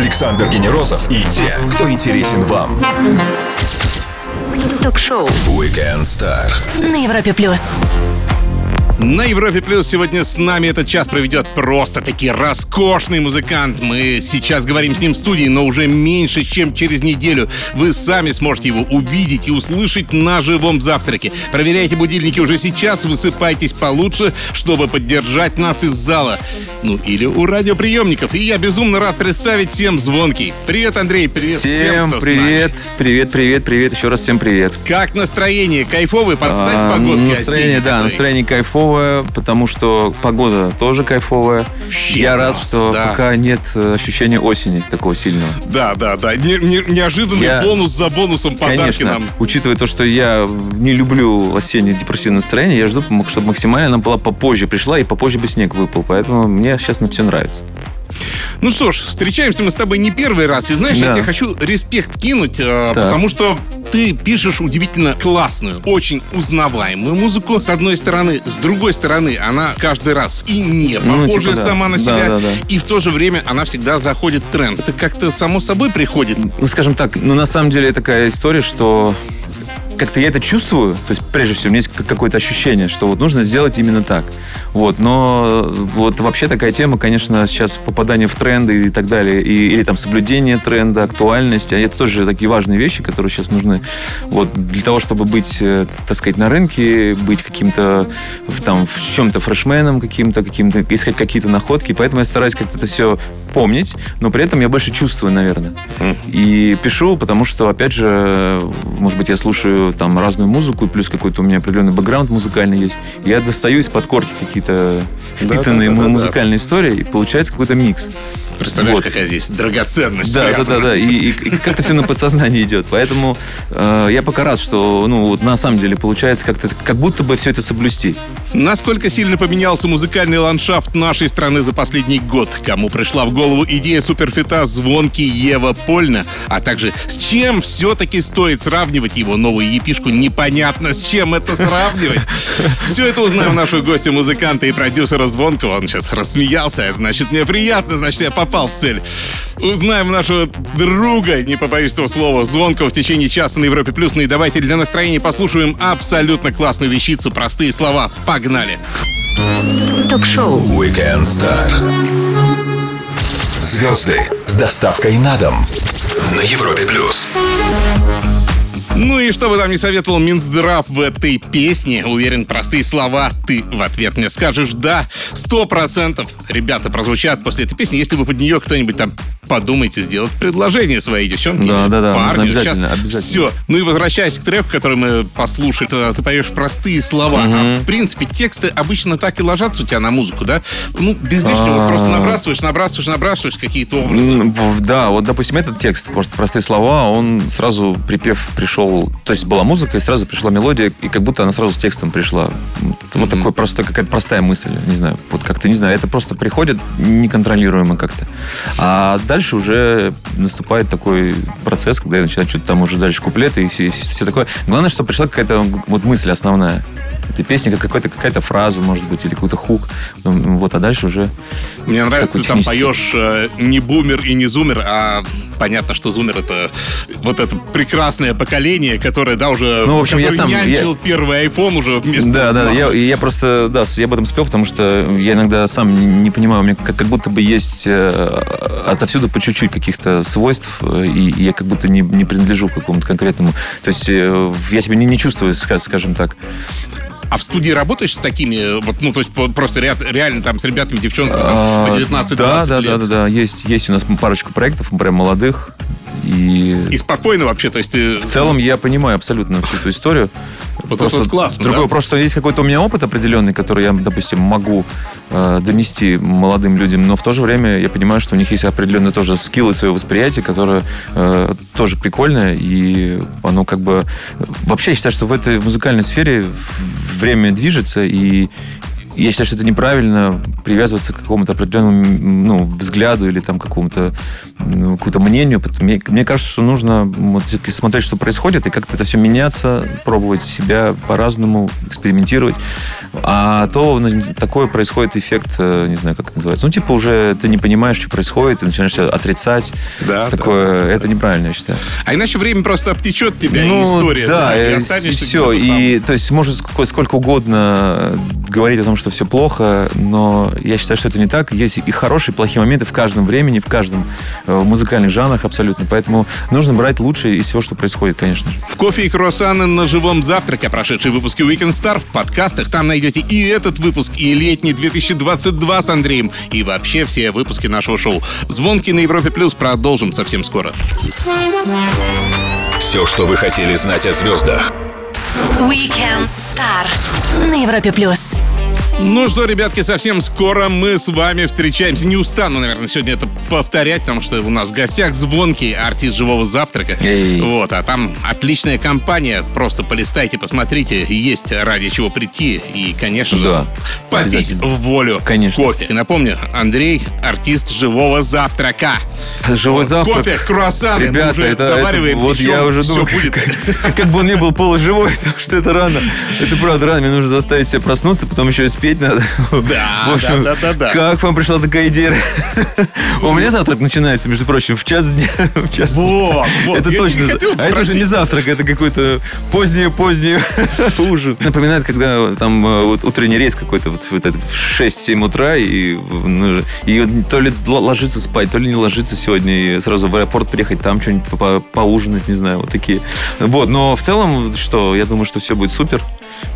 Александр Генерозов и те, кто интересен вам. Ток-шоу Weekend Star на Европе плюс. На Европе плюс сегодня с нами этот час проведет просто-таки роскошный музыкант. Мы сейчас говорим с ним в студии, но уже меньше, чем через неделю вы сами сможете его увидеть и услышать на живом завтраке. Проверяйте будильники уже сейчас, высыпайтесь получше, чтобы поддержать нас из зала. Ну или у радиоприемников. И я безумно рад представить всем Звонкий. Привет, Андрей, привет всем, кто привет, с нами. Привет, еще раз всем привет. Как настроение? Кайфовый, подстать погодке осенней? Да, настроение кайфовое. Потому что погода тоже кайфовая. Я рад, что пока нет ощущения осени такого сильного. Да. Неожиданный бонус за бонусом подарки нам. Учитывая то, что я не люблю осеннее депрессивное настроение, я жду, чтобы максимально она была попозже пришла и попозже бы снег выпал. Поэтому мне сейчас на все нравится. Ну что ж, встречаемся мы с тобой не первый раз. И знаешь, я тебе хочу респект кинуть, потому что ты пишешь удивительно классную, очень узнаваемую музыку, с одной стороны. С другой стороны, она каждый раз и не похожа сама на себя, и в то же время она всегда заходит в тренд. Это как-то само собой приходит. Ну, скажем так, на самом деле такая история, что как-то я это чувствую, то есть прежде всего у меня есть какое-то ощущение, что вот нужно сделать именно так. Вот, но вот вообще такая тема, конечно, сейчас попадание в тренды и так далее, или там соблюдение тренда, актуальность, это тоже такие важные вещи, которые сейчас нужны. Вот, для того, чтобы быть, так сказать, на рынке, быть каким-то, там, в чем-то фрешменом каким-то, искать какие-то находки, поэтому я стараюсь как-то это все помнить, но при этом я больше чувствую, наверное. И пишу, потому что, опять же, может быть, я слушаю там разную музыку, плюс какой-то у меня определенный бэкграунд музыкальный есть. Я достаю из-под корки какие-то впитанные музыкальные истории, и получается какой-то микс. Представляешь, какая здесь драгоценность. Да. И как-то все на подсознание идет. Поэтому я пока рад, что вот на самом деле получается как-то, как будто бы все это соблюсти. Насколько сильно поменялся музыкальный ландшафт нашей страны за последний год? Кому пришла в голову идея суперфита «Звонкий» Ева Польна? А также с чем все-таки стоит сравнивать его новую епишку? Непонятно, с чем это сравнивать. Все это узнаем нашего гостя, музыканта и продюсера Звонкого. Он сейчас рассмеялся, значит, мне приятно, значит, я попал в цель. Узнаем нашего друга, не побоюсь этого слова, Звонкого в течение часа на Европе плюс. Ну и давайте для настроения послушаем абсолютно классную вещицу. Простые слова. Погнали. Ток-шоу Weekend Star. Звезды с доставкой на дом на Европе плюс. Ну и что бы там ни советовал Минздрав в этой песне, уверен, простые слова ты в ответ мне скажешь «да». 100% ребята прозвучат после этой песни. Если вы под нее кто-нибудь там подумаете сделать предложение своей девчонке, парню. Обязательно. Все. Ну и возвращаясь к треку, который мы послушали, ты поешь простые слова. А в принципе тексты обычно так и ложатся у тебя на музыку, да? Ну, без лишнего. Просто набрасываешь какие-то образы. Да, вот, допустим, этот текст, просто простые слова, он сразу припев пришел. То есть была музыка, и сразу пришла мелодия, и как будто она сразу с текстом пришла. Вот такой простой, какая-то простая мысль. Не знаю, вот как-то, не знаю, это просто приходит неконтролируемо как-то. А дальше уже наступает такой процесс, когда я начинаю что-то там уже дальше куплеты и все такое. Главное, что пришла какая-то вот мысль основная. Это песня, какая-то фраза, может быть, или какой-то хук. Вот, а дальше уже... Мне нравится, ты там поешь не бумер и не зумер, а понятно, что зумер — это вот это прекрасное поколение, которое, уже... Ну, в общем, я сам... нянчил первый iPhone уже вместо... Я просто, я об этом спел, потому что я иногда сам не понимаю, у меня как будто бы есть отовсюду по чуть-чуть каких-то свойств, и я как будто не принадлежу к какому-то конкретному. То есть я себя не чувствую, скажем так. А в студии работаешь с такими, то есть просто реально там с ребятами, девчонками там, по 19-20 лет? Да, есть у нас парочка проектов, прям молодых. И спокойно вообще, то есть ты... В целом я понимаю абсолютно всю эту историю. Это классно, другое, просто есть какой-то у меня опыт определенный, который я, допустим, могу донести молодым людям, но в то же время я понимаю, что у них есть определенные тоже скиллы своего восприятия, которое тоже прикольно, и оно как бы... Вообще я считаю, что в этой музыкальной сфере время движется, и я считаю, что это неправильно привязываться к какому-то определенному взгляду или там какому-то какому-то мнению. Мне кажется, что нужно вот все-таки смотреть, что происходит, и как-то это все меняться, пробовать себя по-разному, экспериментировать. А то такой происходит эффект, не знаю, как это называется. Ну, типа уже ты не понимаешь, что происходит, ты начинаешь себя отрицать. Да, такое, да. Это неправильно, я считаю. А иначе время просто обтечет тебя, ну, и история. Да, да, и все. И, то есть можно сколько угодно говорить о том, что все плохо, но я считаю, что это не так. Есть и хорошие, и плохие моменты в каждом времени, в музыкальных жанрах абсолютно. Поэтому нужно брать лучшее из всего, что происходит, конечно же. В кофе и круассаны на живом завтраке. Прошедшие выпуски Weekend Star в подкастах. Там найдете и этот выпуск, и летний 2022 с Андреем. И вообще все выпуски нашего шоу. Звонкий на Европе Плюс продолжим совсем скоро. Все, что вы хотели знать о звездах. Weekend Star на Европе Плюс. Ну что, ребятки, совсем скоро мы с вами встречаемся. Не устану, наверное, сегодня это повторять, потому что у нас в гостях Звонкий, артист живого завтрака. Вот, а там отличная компания. Просто полистайте, посмотрите. Есть ради чего прийти. И, конечно же, да, попить в волю, конечно, кофе. И напомню, Андрей — артист живого завтрака. Живой завтрак. Кофе, круассаны. Ребята, уже завариваем. Вот я уже думаю, как бы он ни был полуживой, потому что это рано. Это правда рано. Мне нужно заставить себя проснуться, потом еще и спеть надо. Да, в общем, да. Как вам пришла такая идея? У меня завтрак начинается, между прочим, в час дня. Вот. Это точно. А это уже не завтрак, это какой-то поздний ужин. Напоминает, когда там вот утренний рейс какой-то вот это в 6-7 утра, и то ли ложиться спать, то ли не ложиться сегодня, и сразу в аэропорт приехать, там что-нибудь поужинать, не знаю, вот такие. Вот, но в целом, что, я думаю, что все будет супер.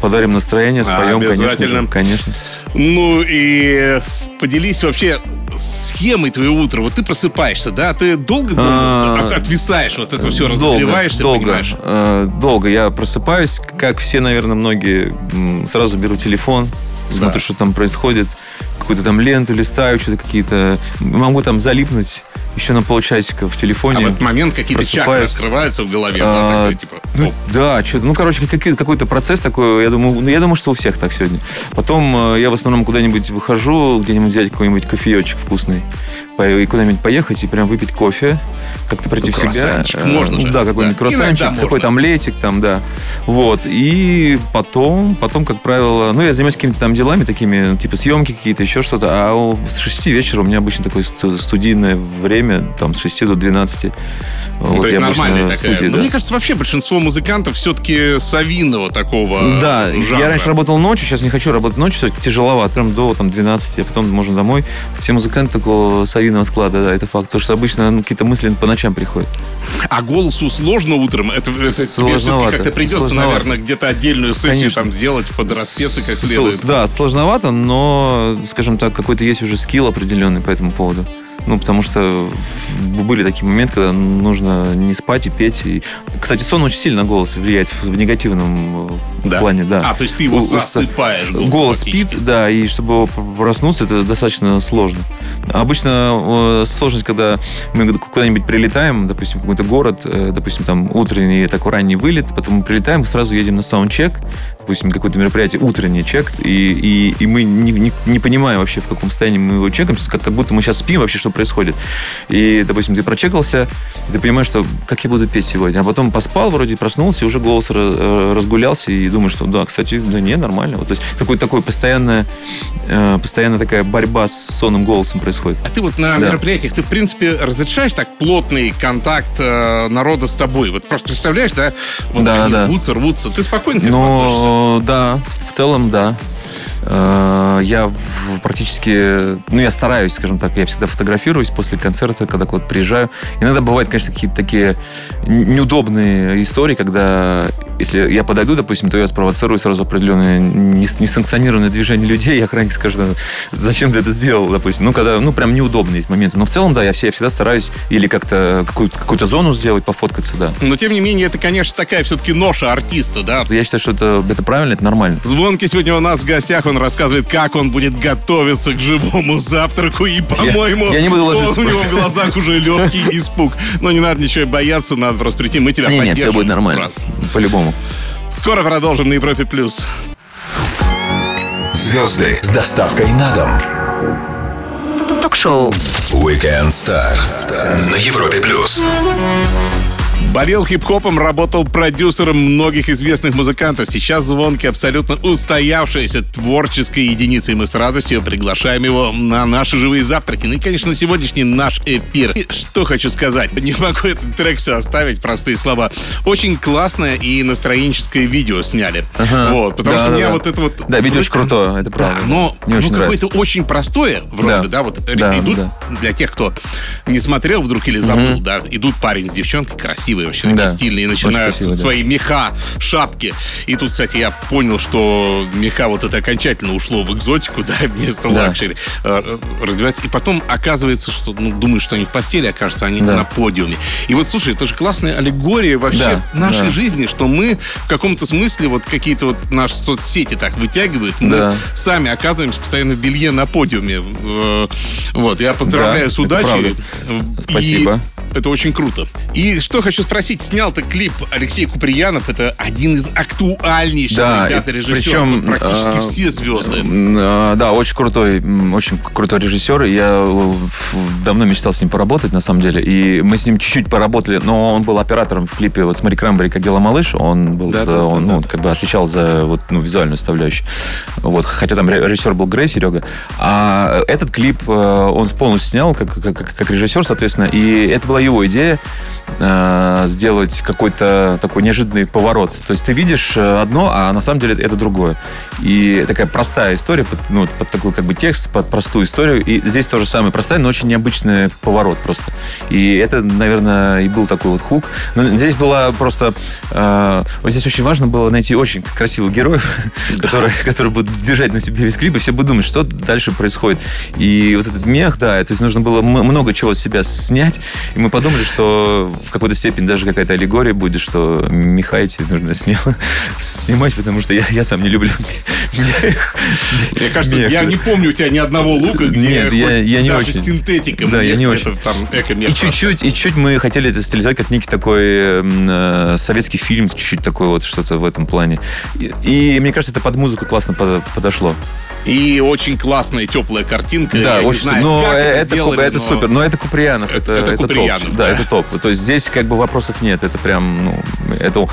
Подарим настроение, споем, конечно. Ну и поделись вообще схемой твоего утра. Вот ты просыпаешься, да? Ты долго отвисаешь, вот это все разогреваешься, понимаешь? Долго. Я просыпаюсь, как все, наверное, многие, сразу беру телефон, смотрю, что там происходит, какую-то там ленту листаю, что-то какие-то... Могу там залипнуть еще на полчасика в телефоне. А в этот момент какие-то чакры открываются в голове, да, такой, типа... какой-то процесс такой, я думаю, что у всех так сегодня. Потом я в основном куда-нибудь выхожу, где-нибудь взять какой-нибудь кофеечек вкусный, и куда-нибудь поехать, и прям выпить кофе, как-то прийти в себя. Можно же. Да, какой-нибудь круассанчик, какой-то омлетик там, да. Вот, и потом, как правило, я занимаюсь какими-то там делами такими, типа съемки какие-то, еще что-то, а с 6 вечера у меня обычно такое студийное время, там с 6 до 12. То есть нормальная такая. Но мне кажется, вообще большинство музыкантов все-таки совиного такого жанра. Я раньше работал ночью, сейчас не хочу работать ночью, все-таки тяжеловато, прям до 12, а потом можно домой. Все музыканты такого совиного склада, да, это факт. Потому что обычно какие-то мысли по ночам приходят. А голосу сложно утром? Это тебе все-таки как-то придется, наверное, где-то отдельную сессию там сделать, подраспеться как следует. Да, сложновато, но, скажем так, какой-то есть уже скилл определенный по этому поводу. Потому что были такие моменты, когда нужно не спать и петь. Кстати, сон очень сильно на голос влияет в негативном плане. Да. То есть ты его засыпаешь. Голос спит, да, и чтобы проснуться, это достаточно сложно. Обычно сложность, когда мы куда-нибудь прилетаем, допустим, в какой-то город, допустим, там утренний, такой ранний вылет, потом мы прилетаем, сразу едем на саундчек, допустим, какое-то мероприятие, утренний чек, и мы не понимаем вообще, в каком состоянии мы его чекаем, как будто мы сейчас спим, вообще, что происходит. И, допустим, ты прочекался, и ты понимаешь, что как я буду петь сегодня. А потом поспал, вроде проснулся, и уже голос разгулялся, и думаешь, что нормально. Вот, то есть какая-то такая постоянная такая борьба с сонным голосом происходит. А ты вот на мероприятиях, ты, в принципе, разрешаешь так плотный контакт народа с тобой? Вот просто представляешь, да? Вот да, они рвутся. Ты спокойно к этому относишься? Да, в целом, да. Я практически... я стараюсь, скажем так. Я всегда фотографируюсь после концерта, когда куда-то приезжаю. Иногда бывают, конечно, какие-то такие неудобные истории, когда... Если я подойду, допустим, то я спровоцирую сразу определенные несанкционированные движения людей, и охранник скажет, зачем ты это сделал, допустим. Прям неудобные есть моменты. Но в целом, да, я всегда стараюсь или как-то какую-то зону сделать, пофоткаться, да. Но, тем не менее, это, конечно, такая все-таки ноша артиста, да? Я считаю, что это правильно, это нормально. Звонкий сегодня у нас в гостях, он рассказывает, как он будет готовиться к живому завтраку, и, по-моему, у него в глазах уже легкий испуг. Но не надо ничего бояться, надо просто прийти, мы тебя поддержим. Нет, все будет нормально, по-любому. Скоро продолжим на Европе Плюс. Звезды с доставкой на дом. шоу. Weekend Star на Европе плюс. Болел хип-хопом, работал продюсером многих известных музыкантов. Сейчас Звонкий абсолютно устоявшаяся творческая единица. И мы с радостью приглашаем его на наши живые завтраки. Ну и, конечно, на сегодняшний наш эфир. И что хочу сказать. Не могу этот трек все оставить, простые слова. Очень классное и настроенческое видео сняли. Ага. Вот, потому что у меня вот это вот... Да, видео очень крутое, это правда. Да, но ну, какое-то очень простое вроде, да, вот да, идут, да. Для тех, кто не смотрел вдруг или забыл, да, идут парень с девчонкой, красивый. Вообще такие стильные, начинают красиво, свои меха, шапки. И тут, кстати, я понял, что меха вот это окончательно ушло в экзотику, да, вместо лакшери развивается. И потом оказывается, что думаешь, что они в постели, окажется, они на подиуме. И вот, слушай, это же классная аллегория вообще нашей жизни, что мы в каком-то смысле вот какие-то вот наши соцсети так вытягивают, мы сами оказываемся постоянно в белье на подиуме. Вот, я поздравляю с удачей. Спасибо. Это очень круто. И что хочу спросить, снял-то клип Алексей Куприянов, это один из актуальнейших режиссеров, причем, практически все звезды. Да, очень крутой режиссер, я давно мечтал с ним поработать, на самом деле, и мы с ним чуть-чуть поработали, но он был оператором в клипе вот «Смотри, Крамбери, как дела, малыш», он был, как бы отвечал за вот, визуальную составляющую, вот, хотя там режиссер был Грей, Серега, а этот клип он полностью снял как режиссер, соответственно, и это была его идея, сделать какой-то такой неожиданный поворот. То есть ты видишь одно, а на самом деле это другое. И такая простая история, под такой как бы текст, под простую историю. И здесь тоже самое простая, но очень необычный поворот просто. И это, наверное, и был такой вот хук. Но здесь было просто... здесь очень важно было найти очень красивых героев, которые будут держать на себе весь клип, и все будут думать, что дальше происходит. И вот этот мех, то есть нужно было много чего с себя снять. И мы подумали, что в какой-то степени даже какая-то аллегория будет, что меха эти нужно снимать, потому что я сам не люблю мех. Мне кажется, мех. Я не помню у тебя ни одного лука, где даже синтетика. Да, я не очень. И чуть мы хотели это стилизовать как некий такой советский фильм, чуть-чуть такой вот что-то в этом плане. И мне кажется, это под музыку классно подошло. И очень классная, теплая картинка. Да, очень. Это супер. Но это Куприянов. Это Куприянов. Топ. Да, это топ. То есть здесь как бы вопросов нет. Это прям,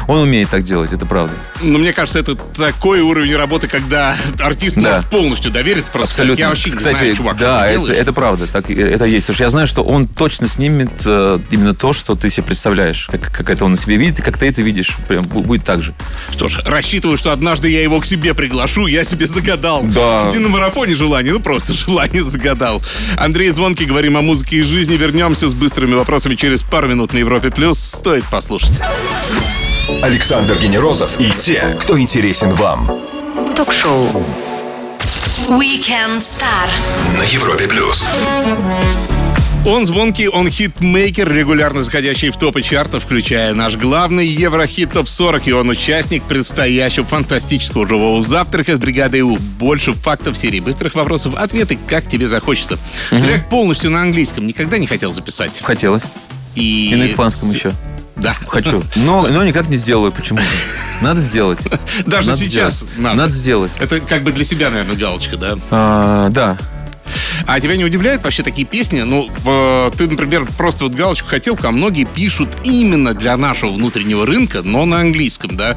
он умеет так делать, это правда. Но мне кажется, это такой уровень работы, когда артист может полностью довериться. Просто абсолютно. Я вообще не знаю, чувак, что ты делаешь. Это правда. Так, это есть. Слушай, я знаю, что он точно снимет именно то, что ты себе представляешь. Как это он на себе видит, и как ты это видишь. Прям будет так же. Что ж, рассчитываю, что однажды я его к себе приглашу. Я себе загадал. Да. Ты на марафоне желание, просто желание загадал. Андрей Звонкий, говорим о музыке и жизни. Вернемся с быстрыми вопросами через пару минут на Европе+. Стоит послушать. Александр Генерозов и те, кто интересен вам. Ток-шоу Weekend Star на Европе+. Он Звонкий, он хитмейкер, регулярно заходящий в топы чартов, включая наш главный Еврохит ТОП-40. И он участник предстоящего фантастического живого завтрака с бригадой У. Больше фактов, серии быстрых вопросов, ответы, как тебе захочется. Трек полностью на английском. Никогда не хотел записать? Хотелось. И на испанском еще. Да. Хочу. Но никак не сделаю почему-то. Надо сделать. Даже сейчас надо. Надо сделать. Это как бы для себя, наверное, галочка, да? Да. А тебя не удивляют вообще такие песни? Ты, например, просто вот галочку хотел, а многие пишут именно для нашего внутреннего рынка, но на английском, да?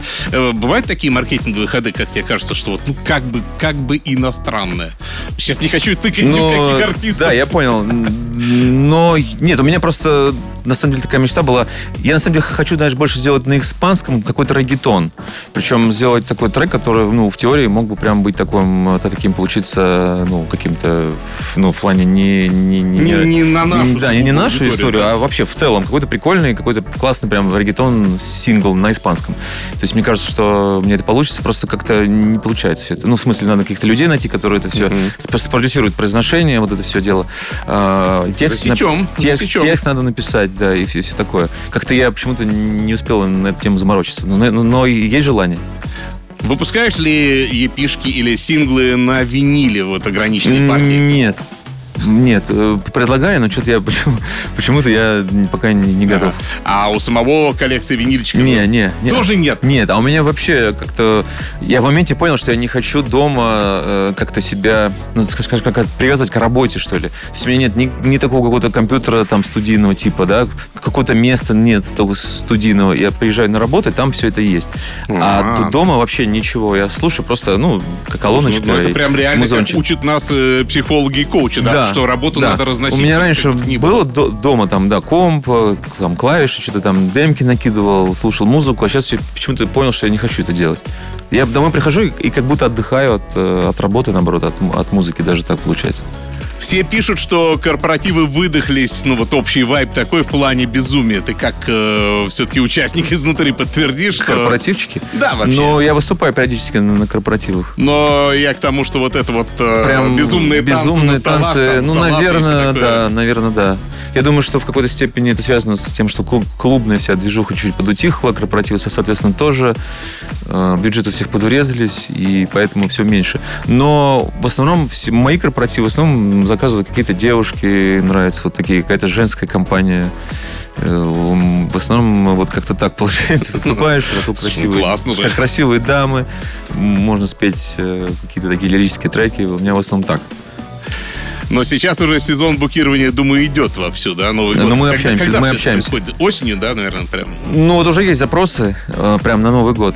Бывают такие маркетинговые ходы, как тебе кажется, что как бы иностранное? Сейчас не хочу тыкать никаких артистов. Да, я понял. Но нет, у меня просто, на самом деле, такая мечта была. Я, на самом деле, хочу, знаешь, больше сделать на испанском какой-то реггетон. Причем сделать такой трек, который, в теории мог бы прям быть таким получиться, каким-то... в плане не на нашу историю, да. А вообще в целом какой-то прикольный, какой-то классный прям реггетон сингл на испанском. То есть мне кажется, что мне это получится, просто как-то не получается все это. В смысле, надо каких-то людей найти, которые это все спродюсируют, произношение, вот это все дело. Текст надо написать, да, и все такое. Как-то я почему-то не успел на эту тему заморочиться, но есть желание. Выпускаешь ли епишки или синглы на виниле, ограниченной партии? Нет. Нет, предлагали, но что-то я почему-то я пока не готов. А у самого коллекции винильчиков? Не. Тоже нет? Нет, а у меня вообще как-то... Я в моменте понял, что я не хочу дома как-то себя, ну, скажем, как привязывать к работе, что ли. То есть у меня нет ни такого какого-то компьютера там студийного типа, да, какого-то места нет такого студийного. Я приезжаю на работу, и там все это есть. А дома вообще ничего. Я слушаю просто, ну, как колоночка. Ну, это прям реально, как учат нас психологи и коучи, да? Да. Что работу надо разносить. У меня раньше было дома там, да, комп, там клавиши, что-то там, демки накидывал, слушал музыку, а сейчас я почему-то понял, что я не хочу это делать. Я домой прихожу и как будто отдыхаю от работы, наоборот, от музыки, даже так получается. Все пишут, что корпоративы выдохлись, ну вот общий вайб такой в плане безумия. Ты как все-таки участник изнутри подтвердишь, что... Корпоративчики? Да, вообще. Но я выступаю периодически на корпоративах. Но я к тому, что вот это вот безумные танцы на столах, ну, наверное, да. Я думаю, что в какой-то степени это связано с тем, что клубная вся движуха чуть подутихла, корпоративы, соответственно, тоже. Бюджет у всех подурезались, и поэтому все меньше. Но в основном мои корпоративы в основном заказывают какие-то девушки, им нравятся вот такие, какая-то женская компания. В основном вот как-то так получается. Выступаешь, как красивые дамы. Можно спеть какие-то такие лирические треки. У меня в основном так. Но сейчас уже сезон букирования, думаю, идет вовсю, да? Новый год. Но мы общаемся. Когда мы общаемся. Осенью, да, наверное, прям? Ну, вот уже есть запросы прям на Новый год.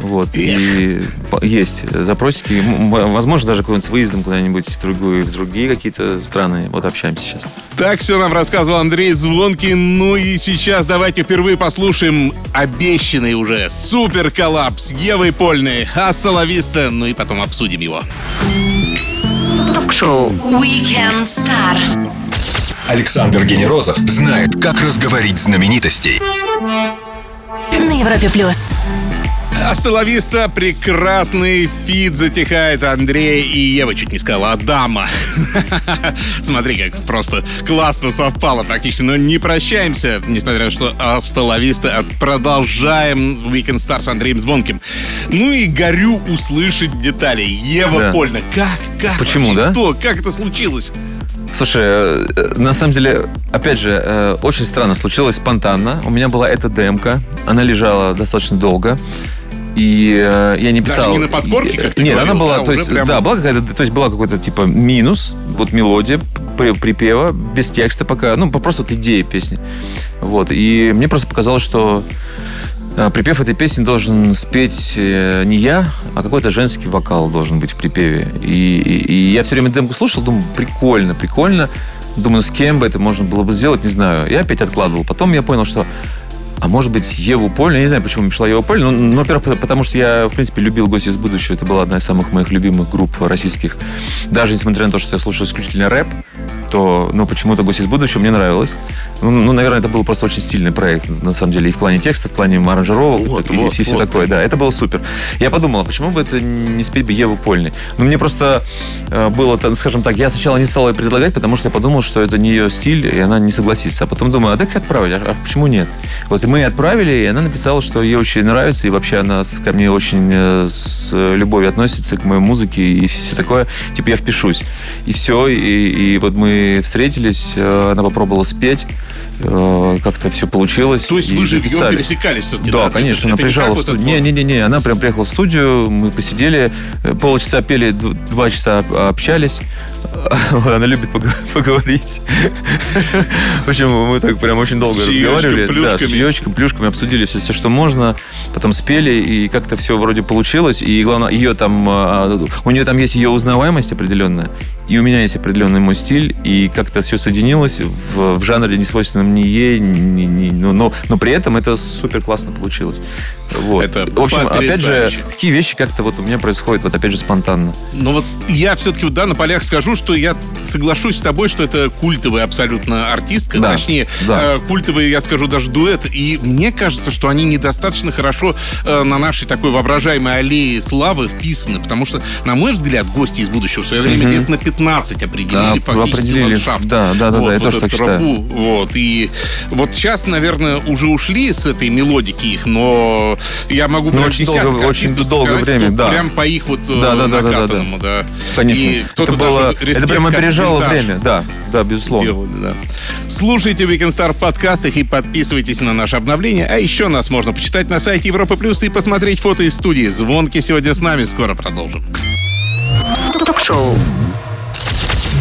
Вот. И есть запросики. Возможно, даже какой-нибудь с выездом куда-нибудь в другие какие-то страны. Вот общаемся сейчас. Так все нам рассказывал Андрей Звонкий. Ну и сейчас давайте впервые послушаем обещанный уже супер коллапс с Евой Польной. Hasta la vista. Ну и потом обсудим его. Ток-шоу Weekend Star. Александр Генерозов знает, как разговорить знаменитостей. На Европе плюс. Hasta la vista, прекрасный фит затихает. Андрей и Ева, чуть не сказала Адама. Смотри, как просто классно совпало практически. Но не прощаемся, несмотря на что hasta la vista. Продолжаем Weekend Star с Андреем Звонким. Ну и горю услышать детали. Ева Польна, как? Почему, да? Кто? Как это случилось? Слушай, на самом деле, опять же, очень странно случилось, спонтанно. У меня была эта демка, она лежала достаточно долго. И я не писал. Даже не на подкорке, как ты говорил? Нет, она была, да, то есть, прямо... да, была какая-то, то есть была какой-то типа минус, вот мелодия, припева, без текста пока, ну, просто вот идея песни. Вот, и мне просто показалось, что припев этой песни должен спеть не я, а какой-то женский вокал должен быть в припеве. И я все время демку слушал, думаю, прикольно. Думаю, с кем бы это можно было бы сделать, не знаю. Я опять откладывал. Потом я понял, что... А может быть, Еву Польну. Я не знаю, почему мне пришла Ева Польна. Ну, во-первых, потому что я, в принципе, любил «Гости из будущего». Это была одна из самых моих любимых групп российских. Даже несмотря на то, что я слушал исключительно рэп, то, ну, почему-то «Гости из будущего» мне нравилось. Ну, наверное, это был просто очень стильный проект, на самом деле. И в плане текста, и в плане аранжировок, и все такое. Да, это было супер. Я подумал, почему бы это не спеть бы Еву Польной? Но мне просто было, скажем так, я сначала не стал ее предлагать, потому что я подумал, что это не ее стиль, и она не согласится. А потом думаю, а так отправить, а почему нет? Вот мы отправили, и она написала, что ей очень нравится, и вообще она ко мне очень с любовью относится, к моей музыке, и все такое. Типа я впишусь. И все, и вот мы встретились, она попробовала спеть, как-то все получилось. То есть вы же вдвоем пересекались все-таки? Да, конечно, она приезжала в студию. Не, она прям приехала в студию, мы посидели, полчаса пели, 2 часа общались. Она любит поговорить. В общем, мы так прям очень долго разговаривали. С чаечком, плюшками обсудили все, что можно. Потом спели, и как-то все вроде получилось. И главное, у нее там есть ее узнаваемость определенная, и у меня есть определенный мой стиль, и как-то все соединилось в жанре, не свойственном ни ей, но при этом это супер классно получилось. Вот. Это в общем, потрясающе. Опять же, такие вещи как-то вот у меня происходят, вот опять же, спонтанно. Но вот я все-таки, да, на полях скажу, что я соглашусь с тобой, что это культовая абсолютно артистка, да, точнее, да. Культовый, я скажу, даже дуэт, и мне кажется, что они недостаточно хорошо на нашей такой воображаемой аллее славы вписаны, потому что, на мой взгляд, гости из будущего в свое время лет на 15 определили, да, фактически ландшафт. Да, вот, я вот тоже так считаю. Вот, и вот сейчас, наверное, уже ушли с этой мелодики их, но я могу прям десяток артистов сказать, кто прям по их вот накатанному. Конечно. И кто-то даже Это прям опережало время. Да, да, безусловно. Делали, да. Слушайте Weekend Star в подкастах и подписывайтесь на наши обновления. А еще нас можно почитать на сайте Европы Плюс и посмотреть фото из студии. Звонкий сегодня с нами. Скоро продолжим. Ток-шоу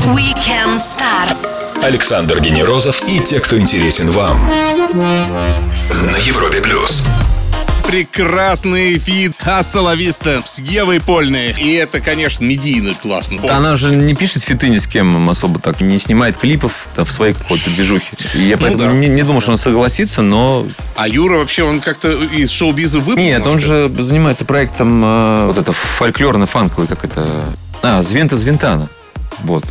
Weekend Star. Александр Генерозов и те, кто интересен вам. На Европе Плюс. Прекрасный фит «Хаста ла виста» с Евой Польной. И это, конечно, медийно классно. Да, она же не пишет фиты ни с кем особо так. Не снимает клипов там, в своей какой-то движухе. И я поэтому не думал, что он согласится, но... А Юра вообще, он как-то из шоу-биза выпал? Нет, он же занимается проектом вот это фольклорно-фанковый, как это... «Звента Звентана». Вот.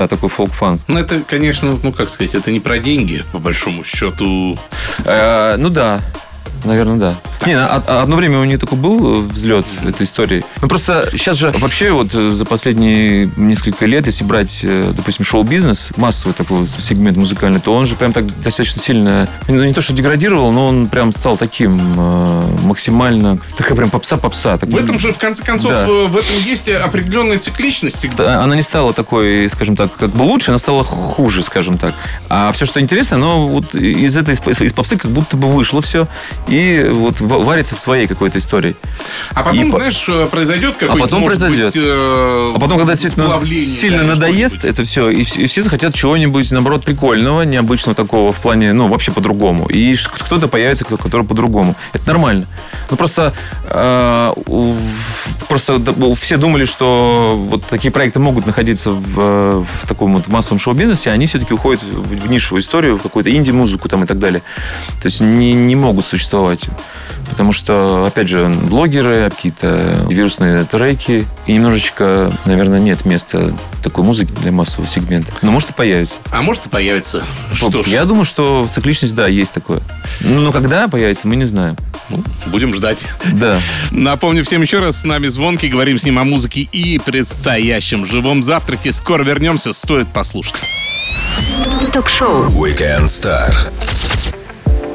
Да, такой фолк-фанк. Ну, это, конечно, ну, как сказать, это не про деньги, по большому счету. Ну, да. Наверное, да. Так. Не, одно время у нее такой был взлет этой истории. Ну, просто сейчас же вообще вот за последние несколько лет, если брать, допустим, шоу-бизнес, массовый такой вот сегмент музыкальный, то он же прям так достаточно сильно, ну, не то, что деградировал, но он прям стал таким максимально, такая прям попса-попса. Такой. В этом же, в конце концов, да. В этом есть определенная цикличность всегда. Она не стала такой, скажем так, как бы лучше, она стала хуже, скажем так. А все, что интересно, оно вот из этой, из попсы как будто бы вышло все. И вот варится в своей какой-то истории. А потом, и, знаешь, произойдет какой-то... А потом, когда действительно сильно надоест это все, и все захотят чего-нибудь, наоборот, прикольного, необычного такого в плане, ну, вообще по-другому. И кто-то появится, который по-другому. Это нормально. Ну, просто все думали, что вот такие проекты могут находиться в таком вот массовом шоу-бизнесе, а они все-таки уходят в нишевую историю, в какую-то инди-музыку там и так далее. То есть не могут существовать. Потому что, опять же, блогеры, какие-то вирусные треки. И немножечко, наверное, нет места такой музыки для массового сегмента. Но может и появится. А может и появится. Я думаю, что цикличность, да, есть такое. Но когда появится, мы не знаем. Ну, будем ждать. Да. Напомню всем еще раз, с нами Звонкий. Говорим с ним о музыке и предстоящем живом завтраке. Скоро вернемся, стоит послушать. Ток-шоу Weekend Star.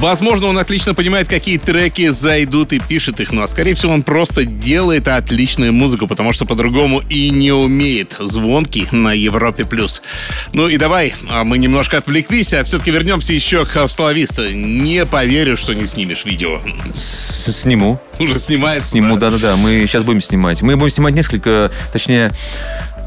Возможно, он отлично понимает, какие треки зайдут и пишет их, но, скорее всего, он просто делает отличную музыку, потому что по-другому и не умеет. Звонкий на Европе+. Ну и давай, мы немножко отвлеклись, а все-таки вернемся еще к «Хаста-ла-виста». Не поверю, что не снимешь видео. Сниму. Уже снимается, сниму, да? Да-да-да, мы сейчас будем снимать. Мы будем снимать несколько, точнее...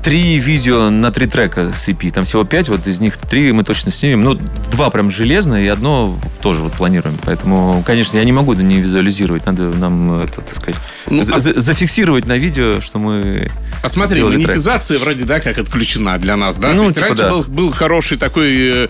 3 видео на 3 трека с EP. Там всего 5, вот из них 3 мы точно снимем. Ну, 2 прям железные, и одно тоже вот планируем. Поэтому, конечно, я не могу это не визуализировать. Надо нам, это, так сказать, зафиксировать на видео, что мы... А смотри, монетизация трек вроде, да, как отключена для нас, да? Ну, то есть типа, раньше да. был хороший такой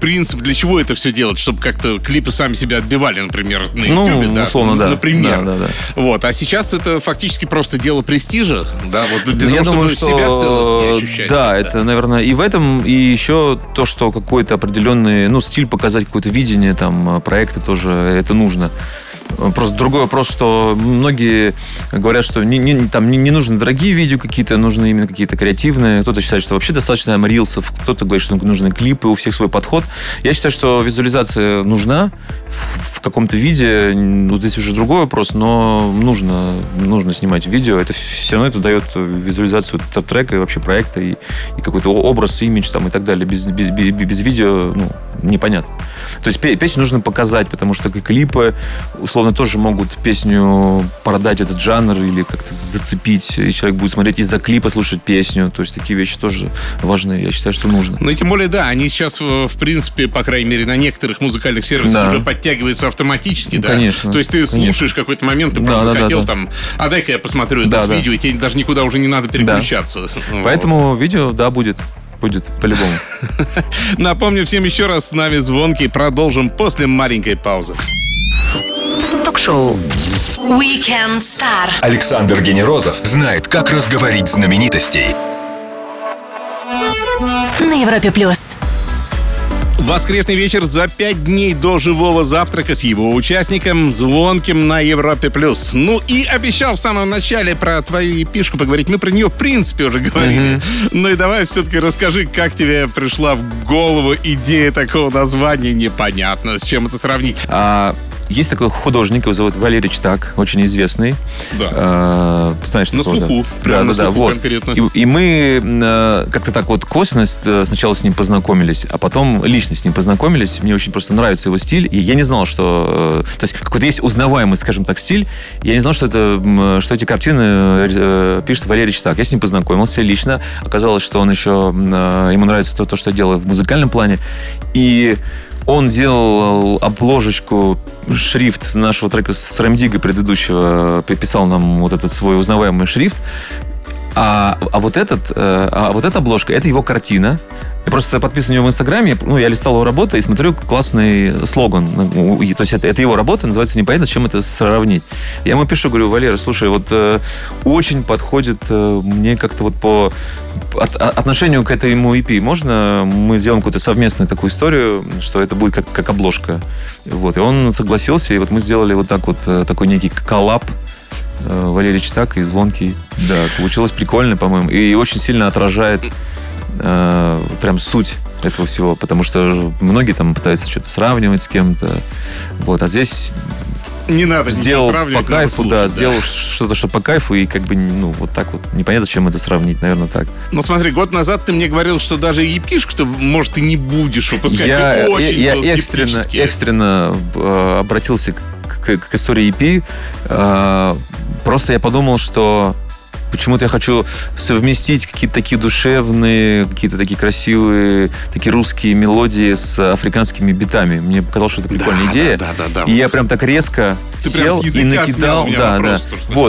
принцип, для чего это все делать, чтобы как-то клипы сами себя отбивали, например, на YouTube, ну, да? Условно, да. Например. Да, да, да. Вот. А сейчас это фактически просто дело престижа, да? Вот для того, чтобы... себя целостнее ощущать. Да, это, наверное, и в этом, и еще то, что какой-то определенный, ну, стиль показать, какое-то видение там проекта тоже, это нужно. Просто другой вопрос, что многие говорят, что не нужны дорогие видео какие-то, нужны именно какие-то креативные. Кто-то считает, что вообще достаточно рилсов, кто-то говорит, что нужны клипы, у всех свой подход. Я считаю, что визуализация нужна в каком-то виде. Ну, здесь уже другой вопрос, но нужно снимать видео. Это все равно это дает визуализацию трека и вообще проекта, и какой-то образ, имидж там, и так далее. Без видео, ну, непонятно. То есть песню нужно показать, потому что клипы, условно, тоже могут песню продать, этот жанр, или как-то зацепить, и человек будет смотреть из-за клипа, слушать песню. То есть такие вещи тоже важны, я считаю, что нужно. Ну и тем более, да, они сейчас, в принципе, по крайней мере, на некоторых музыкальных сервисах уже подтягиваются автоматически, да? Конечно. То есть ты слушаешь какой-то момент, ты просто хотел там, а дай-ка я посмотрю это с видео, и тебе даже никуда уже не надо переключаться. Поэтому видео, да, будет, по-любому. Напомню всем еще раз, с нами Звонкий. Продолжим после маленькой паузы. Ток-шоу Weekend Star. Александр Генерозов знает, как разговорить знаменитостей. На Европе Плюс. Воскресный вечер за 5 дней до живого завтрака с его участником Звонким на Европе+. Ну и обещал в самом начале про твою эпишку поговорить. Мы про нее, в принципе, уже говорили. Ну и давай все-таки расскажи, как тебе пришла в голову идея такого названия. Непонятно, с чем это сравнить. Есть такой художник, его зовут Валерий Читак, очень известный. Да. Знаешь, на слуху, прямо на слуху конкретно. И мы как-то так вот косвенно сначала с ним познакомились, а потом лично с ним познакомились. Мне очень просто нравится его стиль, и я не знал, что... То есть какой-то есть узнаваемый, скажем так, стиль, я не знал, что эти картины пишет Валерий Читак. Я с ним познакомился лично, оказалось, что он еще... Ему нравится то, что я делаю в музыкальном плане, и... Он делал обложечку, шрифт нашего трека с Рэмдига предыдущего, писал нам вот этот свой узнаваемый шрифт. А вот эта обложка, это его картина. Я просто подписан у него в Инстаграме, я листал его работу и смотрю классный слоган. То есть это его работа, называется непонятно, с чем это сравнить. Я ему пишу, говорю: Валера, слушай, очень подходит мне как-то по отношению к этому EP. Можно мы сделаем какую-то совместную такую историю, что это будет как обложка? И он согласился, и мы сделали такой некий коллаб. Валерий Читак и Звонкий. Да, получилось прикольно, по-моему. И очень сильно отражает прям суть этого всего. Потому что многие там пытаются что-то сравнивать с кем-то. А здесь... Не надо сделал по кайфу, слушать, да, сделал что-то, что по кайфу, и непонятно, чем это сравнить, наверное, так. Но смотри, год назад ты мне говорил, что даже епишку ты, может, и не будешь выпускать. Я экстренно обратился к истории EP. Просто я подумал, что почему-то я хочу совместить какие-то такие душевные, какие-то такие красивые, такие русские мелодии с африканскими битами. Мне показалось, что это прикольная идея. Да, я прям так резко сел и накидал. Да.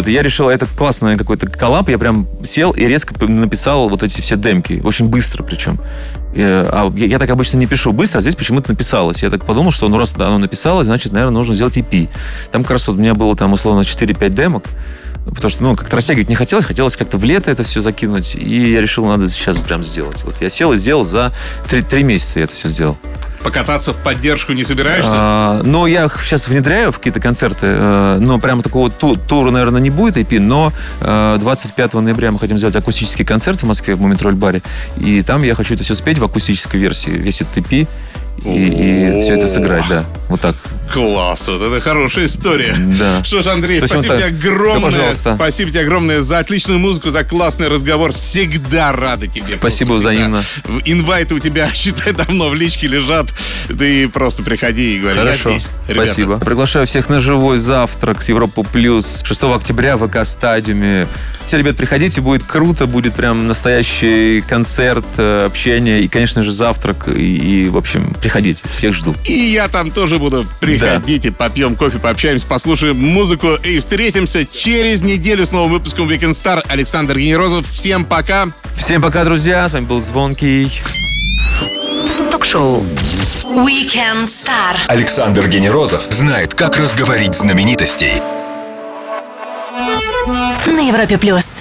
И я решил, это классный какой-то коллаб. Я прям сел и резко написал вот эти все демки. Очень быстро причем. Я так обычно не пишу быстро, а здесь почему-то написалось. Я так подумал, что раз оно написалось, значит, наверное, нужно сделать EP. Там как раз у меня было условно 4-5 демок. Потому что, как-то растягивать не хотелось как-то в лето это все закинуть. И я решил, надо сейчас прям сделать. Я сел и сделал за 3 месяца я это все сделал. Покататься в поддержку не собираешься? Я сейчас внедряю в какие-то концерты. Но прямо такого тура, наверное, не будет EP. Но 25 ноября мы хотим сделать акустический концерт в Москве, в Мумий Тролль Баре. И там я хочу это все спеть в акустической версии. Весь этот EP. И все это сыграть, да. Вот так. Класс, это хорошая история. Да. Что ж, Андрей, спасибо тебе огромное. Да, спасибо тебе огромное за отличную музыку, за классный разговор. Всегда рады тебе. Спасибо взаимно. Инвайты у тебя, считай, давно в личке лежат. Ты просто приходи и говори. Хорошо, спасибо. Приглашаю всех на живой завтрак с Европы плюс 6 октября в ЭК-стадеуме. Все, ребят, приходите, будет круто, будет прям настоящий концерт, общение и, конечно же, завтрак. И в общем, приходите, всех жду. И я там тоже буду. Приходите, попьем кофе, пообщаемся, послушаем музыку и встретимся через неделю с новым выпуском Weekend Star. Александр Генерозов. Всем пока. Всем пока, друзья. С вами был Звонкий. Ток-шоу Weekend Star. Александр Генерозов знает, как разговорить знаменитостей. На Европе плюс.